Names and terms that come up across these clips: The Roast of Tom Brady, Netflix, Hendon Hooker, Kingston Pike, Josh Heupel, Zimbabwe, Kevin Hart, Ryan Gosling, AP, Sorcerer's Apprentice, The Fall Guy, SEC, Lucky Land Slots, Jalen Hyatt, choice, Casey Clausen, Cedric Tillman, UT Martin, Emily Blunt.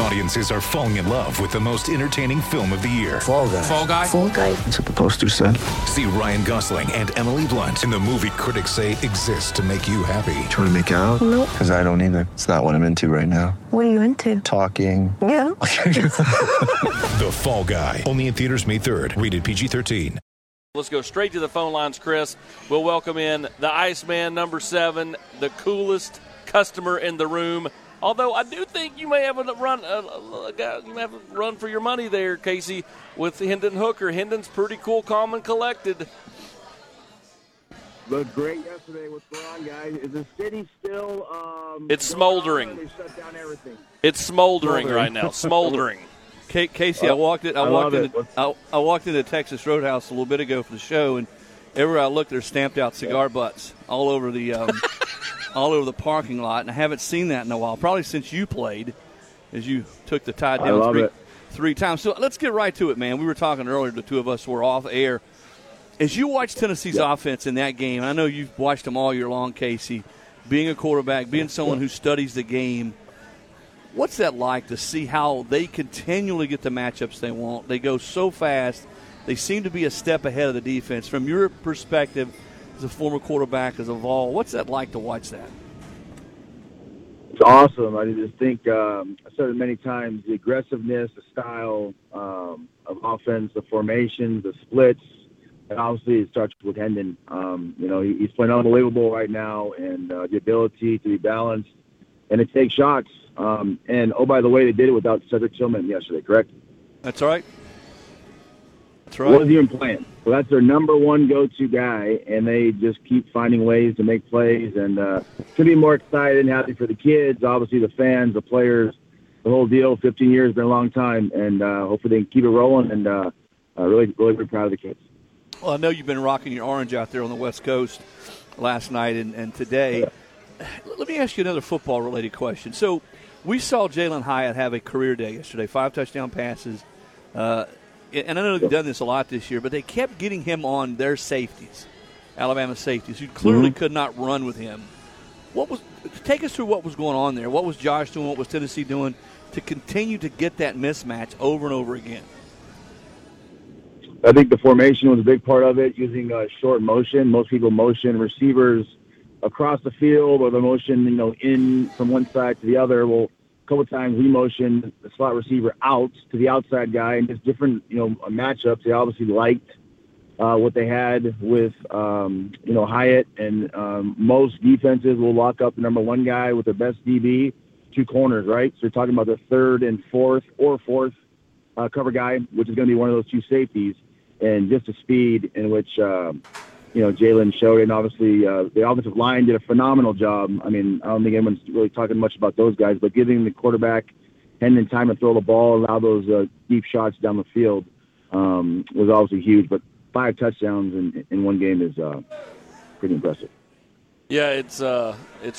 Audiences are falling in love with the most entertaining film of the year. Fall Guy. Fall Guy. Fall Guy. That's what the poster said. See Ryan Gosling and Emily Blunt in the movie critics say exists to make you happy. Trying to make it out? Nope. Because I don't either. It's not what I'm into right now. What are you into? Talking. Yeah. The Fall Guy. Only in theaters May 3rd. Rated PG-13. Let's go straight to the phone lines, Chris. We'll welcome in the Iceman, number 7, the coolest customer in the room. Although I do think you may have a run for your money there, Casey, with Hendon Hooker. Hendon's pretty cool, calm, and collected. Looked great yesterday. What's going on, guys? Is the city still? It's smoldering. They shut down everything. It's smoldering right now. Smoldering. Casey, I walked into Texas Roadhouse a little bit ago for the show, and everywhere I looked, there's stamped out cigar butts all over the. All over the parking lot, and I haven't seen that in a while, probably since you played, as you took the tie down three times. So let's get right to it, man. We were talking earlier, the two of us were off air. As you watch Tennessee's offense in that game, I know you've watched them all year long, Casey, being a quarterback, being someone who studies the game, what's that like to see how they continually get the matchups they want? They go so fast. They seem to be a step ahead of the defense. From your perspective, as a former quarterback, as a Vol, what's that like to watch that? It's awesome. I just think I said it many times, the aggressiveness, the style of offense, the formations, the splits, and obviously it starts with Hendon. He's playing unbelievable right now, and the ability to be balanced and to take shots. And, oh, by the way, they did it without Cedric Tillman yesterday, correct? That's right. That's right. Wasn't even playing. So that's their number one go-to guy, and they just keep finding ways to make plays. And to be more excited and happy for the kids, obviously the fans, the players, the whole deal. 15 years has been a long time, and hopefully they can keep it rolling. And really proud of the kids. Well, I know you've been rocking your orange out there on the West Coast last night and today. Yeah. Let me ask you another football-related question. So we saw Jalen Hyatt have a career day yesterday, 5 touchdown passes. And I know they've done this a lot this year, but they kept getting him on their safeties, Alabama safeties, who clearly could not run with him. Take us through what was going on there. What was Josh doing? What was Tennessee doing to continue to get that mismatch over and over again? I think the formation was a big part of it, using short motion. Most people motion receivers across the field, or the motion, in from one side to the other. Well, couple of times we motioned the slot receiver out to the outside guy, and just different, matchups. They obviously liked what they had with, Hyatt, and most defenses will lock up the number one guy with the best DB, 2 corners, right? So you're talking about the third and fourth cover guy, which is going to be one of those 2 safeties, and just the speed in which, Jalen showed. And obviously the offensive line did a phenomenal job. I mean, I don't think anyone's really talking much about those guys, but giving the quarterback Hendon time to throw the ball, allow those deep shots down the field was obviously huge. But 5 touchdowns in one game is pretty impressive. Yeah, it's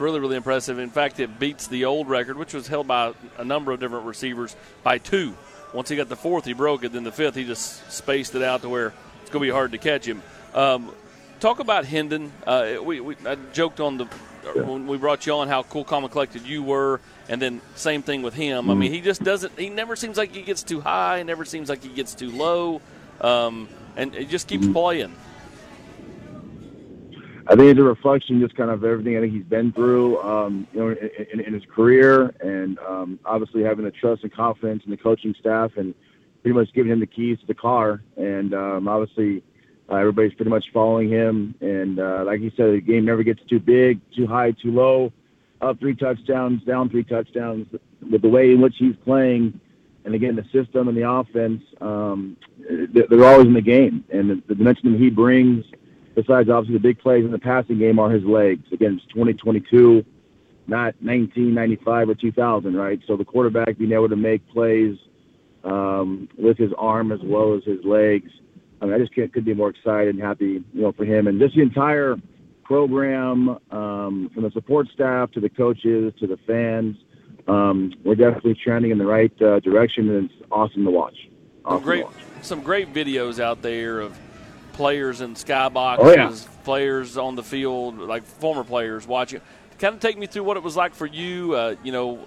really, really impressive. In fact, it beats the old record, which was held by a number of different receivers, by 2. Once he got the 4th, he broke it. Then the 5th, he just spaced it out to where it's going to be hard to catch him. Talk about Hendon. I joked when we brought you on how cool, calm, and collected you were, and then same thing with him. I mean, he just doesn't – he never seems like he gets too high, never seems like he gets too low, and he just keeps playing. I think it's a reflection just kind of everything I think he's been through, in his career, and obviously having the trust and confidence in the coaching staff and pretty much giving him the keys to the car, and obviously – everybody's pretty much following him, and like he said, the game never gets too big, too high, too low, up 3 touchdowns, down 3 touchdowns. With the way in which he's playing, and again, the system and the offense, they're always in the game. And the dimension that he brings, besides obviously the big plays in the passing game, are his legs. Again, it's 2022, not 1995 or 2000, right? So the quarterback being able to make plays with his arm as well as his legs, I mean, I just couldn't be more excited and happy, for him. And just the entire program, from the support staff to the coaches to the fans, we're definitely trending in the right direction, and it's awesome to watch. Some great videos out there of players in skyboxes, players on the field, like former players watching. Kind of take me through what it was like for you. Who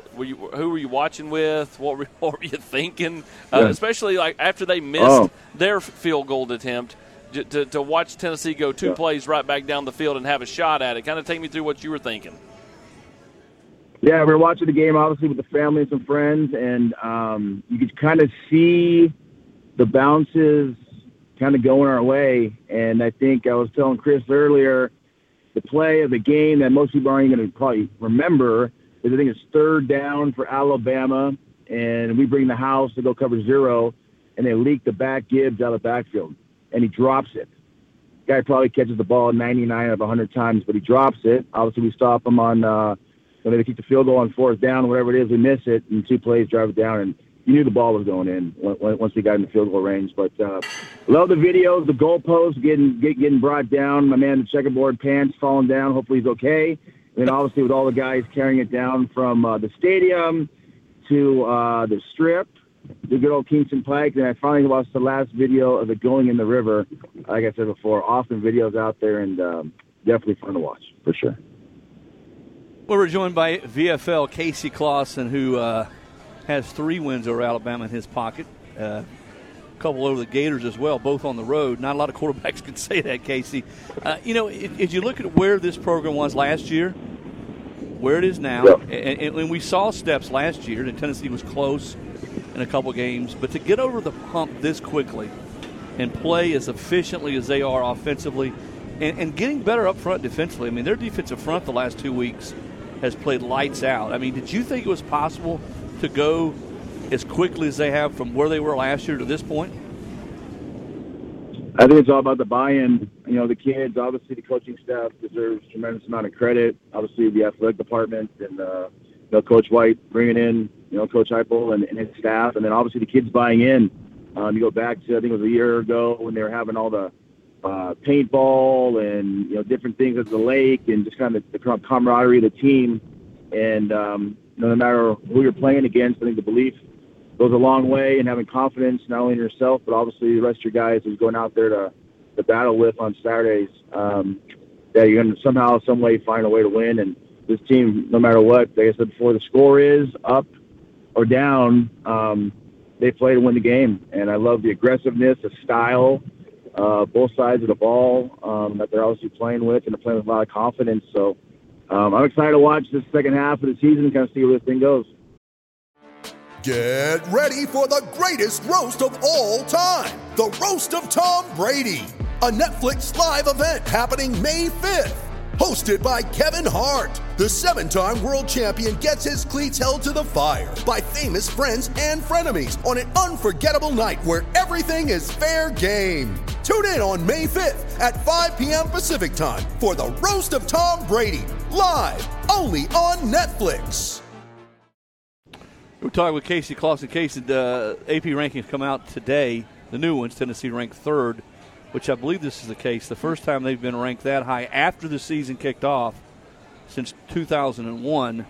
were you watching with? What were you thinking? Especially like after they missed their field goal attempt, to watch Tennessee go two plays right back down the field and have a shot at it. Kind of take me through what you were thinking. Yeah, we were watching the game obviously with the family and some friends, and you could kind of see the bounces kind of going our way. And I think I was telling Chris earlier, the play of the game that most people aren't going to probably remember is I think it's 3rd down for Alabama, and we bring the house to go cover zero, and they leak the back Gibbs out of the backfield, and he drops it. Guy probably catches the ball 99 out of 100 times, but he drops it. Obviously, we stop him on when they kick the field goal on 4th down, whatever it is, we miss it, and 2 plays drive it down, and you knew the ball was going in once we got in the field goal range. But love the videos, the goalposts getting brought down. My man, the checkerboard pants falling down. Hopefully he's okay. And then obviously with all the guys carrying it down from the stadium to the strip, the good old Kingston Pike. And I finally watched the last video of it going in the river. Like I said before, awesome videos out there, and definitely fun to watch for sure. Well, we're joined by VFL Casey Clausen, who has 3 wins over Alabama in his pocket, a couple over the Gators as well, both on the road. Not a lot of quarterbacks can say that, Casey. If you look at where this program was last year, where it is now, and we saw steps last year, and Tennessee was close in a couple games, but to get over the hump this quickly and play as efficiently as they are offensively and getting better up front defensively, I mean, their defensive front the last 2 weeks has played lights out. I mean, did you think it was possible to go as quickly as they have from where they were last year to this point? I think it's all about the buy-in. You know, the kids, obviously the coaching staff deserves a tremendous amount of credit. Obviously the athletic department and, Coach White bringing in, Coach Heupel and his staff. And then obviously the kids buying in. You go back to, I think it was a year ago when they were having all the paintball and, different things at the lake and just kind of the camaraderie of the team. And, no matter who you're playing against, I think the belief goes a long way, and having confidence not only in yourself but obviously the rest of your guys who's going out there to battle with on Saturdays, that you're going to somehow, some way find a way to win. And this team, no matter what, like I said before, the score is up or down, they play to win the game. And I love the aggressiveness, the style, both sides of the ball that they're obviously playing with, and they're playing with a lot of confidence. So I'm excited to watch this second half of the season and kind of see where this thing goes. Get ready for the greatest roast of all time, The Roast of Tom Brady, a Netflix live event happening May 5th. Hosted by Kevin Hart, the 7-time world champion gets his cleats held to the fire by famous friends and frenemies on an unforgettable night where everything is fair game. Tune in on May 5th at 5 p.m. Pacific time for The Roast of Tom Brady, live only on Netflix. We're talking with Casey Clausen. Casey, the AP rankings come out today. The new ones, Tennessee ranked 3rd. Which I believe this is the case, the first time they've been ranked that high after the season kicked off since 2001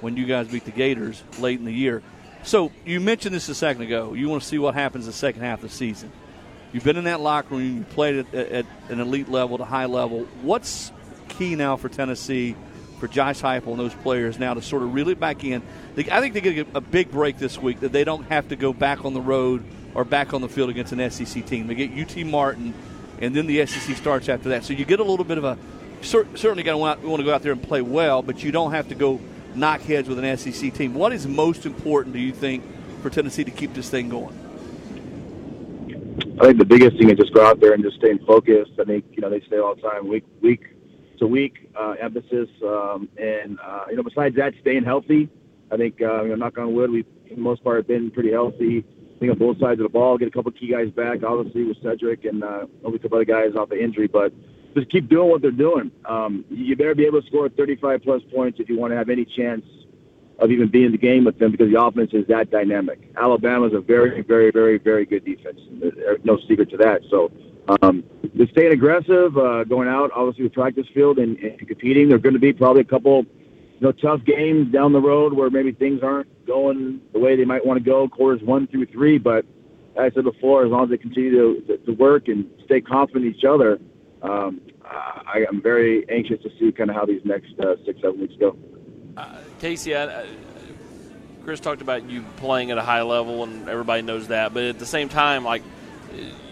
when you guys beat the Gators late in the year. So you mentioned this a second ago. You want to see what happens the second half of the season. You've been in that locker room. You played at an elite level to high level. What's key now for Tennessee, for Josh Heupel and those players now to sort of reel it back in? I think they get a big break this week that they don't have to go back on the road or back on the field against an SEC team. They get UT Martin, and then the SEC starts after that. So you get a little bit of a – certainly going to want to go out there and play well, but you don't have to go knock heads with an SEC team. What is most important, do you think, for Tennessee to keep this thing going? I think the biggest thing is just go out there and just staying focused. I think, they say all the time, week to week emphasis. Besides that, staying healthy. I think, knock on wood, we for the most part have been pretty healthy. I think on both sides of the ball, get a couple key guys back, obviously with Cedric and a couple other guys off the injury, but just keep doing what they're doing. You better be able to score 35-plus points if you want to have any chance of even being in the game with them, because the offense is that dynamic. Alabama's a very, very, very, very good defense. There's no secret to that. So just staying aggressive, going out, obviously, the practice field and competing. There are going to be probably a couple tough games down the road where maybe things aren't going the way they might want to go, quarters 1 through 3, but like I said before, as long as they continue to work and stay confident in each other, I'm very anxious to see kind of how these next 6-7 weeks go. Casey, Chris talked about you playing at a high level, and everybody knows that. But at the same time, like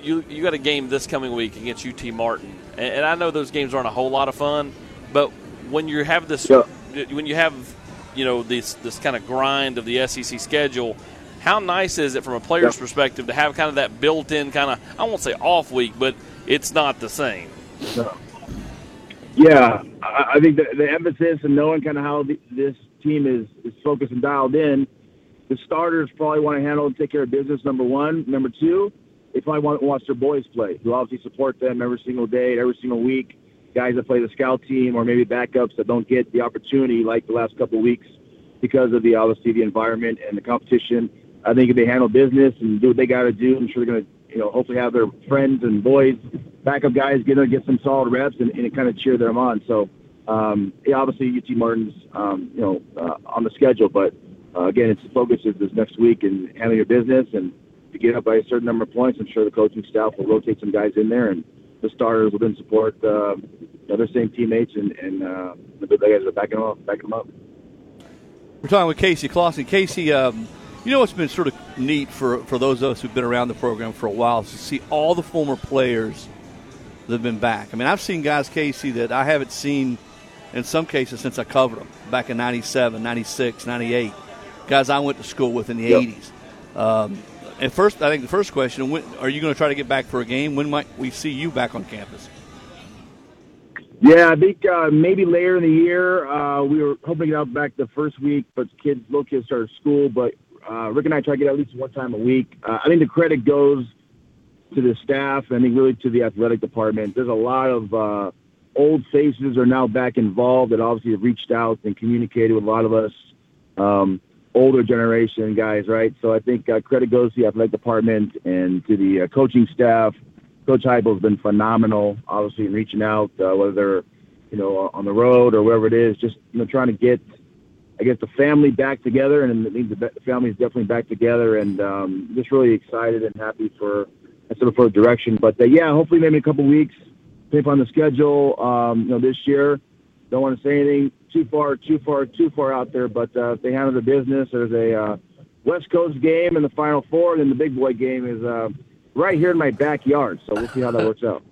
you got a game this coming week against UT Martin, and I know those games aren't a whole lot of fun. But when you have this, when you have this kind of grind of the SEC schedule, how nice is it from a player's perspective to have kind of that built-in kind of, I won't say off week, but it's not the same. No. Yeah, I think the emphasis and knowing kind of how this team is focused and dialed in, the starters probably want to handle and take care of business, number one. Number two, they probably want to watch their boys play, who obviously support them every single day, every single week, guys that play the scout team or maybe backups that don't get the opportunity like the last couple of weeks because of the, obviously, the environment and the competition. I think if they handle business and do what they got to do, I'm sure they're going to, hopefully have their friends and boys, backup guys, get some solid reps and kind of cheer them on. So, obviously UT Martin's, on the schedule, but again, it's the focus is this next week and handle your business. And if you get up by a certain number of points, I'm sure the coaching staff will rotate some guys in there, and the starters will then support their same teammates and the big guys are backing them up. We're talking with Casey Clausen. Casey, what's been sort of neat for those of us who've been around the program for a while is to see all the former players that have been back. I mean, I've seen guys, Casey, that I haven't seen in some cases since I covered them back in 97, 96, 98, guys I went to school with in the 80s. And first, I think the first question, when are you going to try to get back for a game? When might we see you back on campus? Yeah, I think maybe later in the year. We were hoping to get out back the first week, but little kids started school, but Rick and I try to get at least one time a week. I think the credit goes to the staff, and I think really to the athletic department. There's a lot of old faces are now back involved that obviously have reached out and communicated with a lot of us older generation guys, right? So I think credit goes to the athletic department and to the coaching staff. Coach Heupel has been phenomenal, obviously, in reaching out, whether they're, on the road or wherever it is, just, trying to get – I guess the family back together, and I think the family is definitely back together, and just really excited and happy for direction. But hopefully maybe a couple weeks, depending on the schedule. This year, don't want to say anything too far out there. But if they handle the business, there's a West Coast game in the Final Four, and then the big boy game is right here in my backyard. So we'll see how that works out.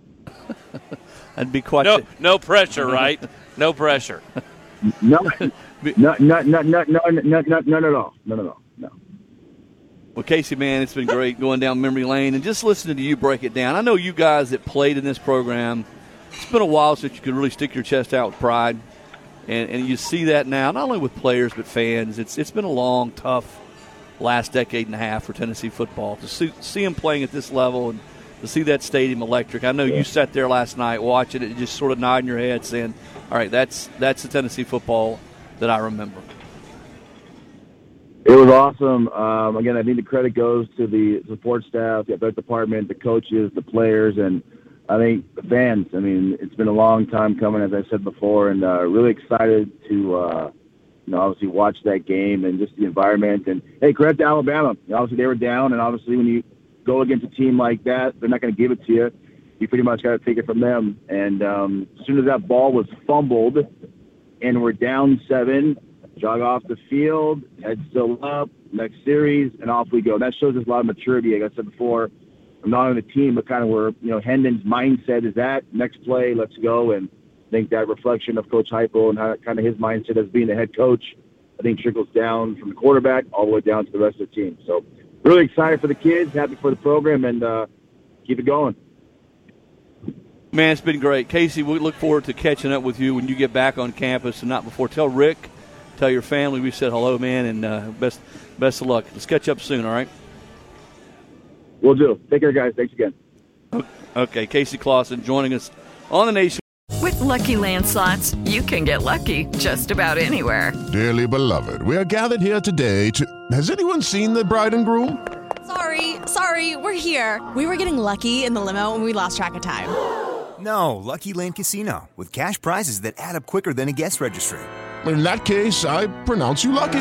That'd be quite no pressure, right? No pressure. No. Well, Casey, man, it's been great going down memory lane and just listening to you break it down. I know you guys that played in this program, it's been a while since you could really stick your chest out with pride, and you see that now, not only with players but fans. It's been a long, tough last decade and a half for Tennessee football. To see them playing at this level and to see that stadium electric. I know you sat there last night watching it and just sort of nodding your head saying, all right, that's the Tennessee football that I remember. It was awesome. Again, I think the credit goes to the support staff, the athletic department, the coaches, the players, and I think the fans. I mean, it's been a long time coming, as I said before, and really excited to, obviously watch that game and just the environment. And, hey, credit to Alabama. Obviously, they were down, and obviously when you go against a team like that, they're not going to give it to you. You pretty much got to take it from them. And as soon as that ball was fumbled and we're down 7, jog off the field, head still up, next series, and off we go. That shows us a lot of maturity. Like I said before, I'm not on the team, but kind of where, Hendon's mindset is that next play, let's go. And I think that reflection of Coach Heupel and how kind of his mindset as being the head coach, I think trickles down from the quarterback all the way down to the rest of the team. So really excited for the kids, happy for the program, and keep it going. Man, it's been great. Casey, we look forward to catching up with you when you get back on campus and not before. Tell Rick, tell your family we said hello, man, and best of luck. Let's catch up soon, all right? Will do. Take care, guys. Thanks again. Okay, Casey Clausen joining us on the Nation. With Lucky Land Slots, you can get lucky just about anywhere. Dearly beloved, we are gathered here today to... Has anyone seen the bride and groom? Sorry, we're here. We were getting lucky in the limo and we lost track of time. No, Lucky Land Casino, with cash prizes that add up quicker than a guest registry. In that case, I pronounce you lucky.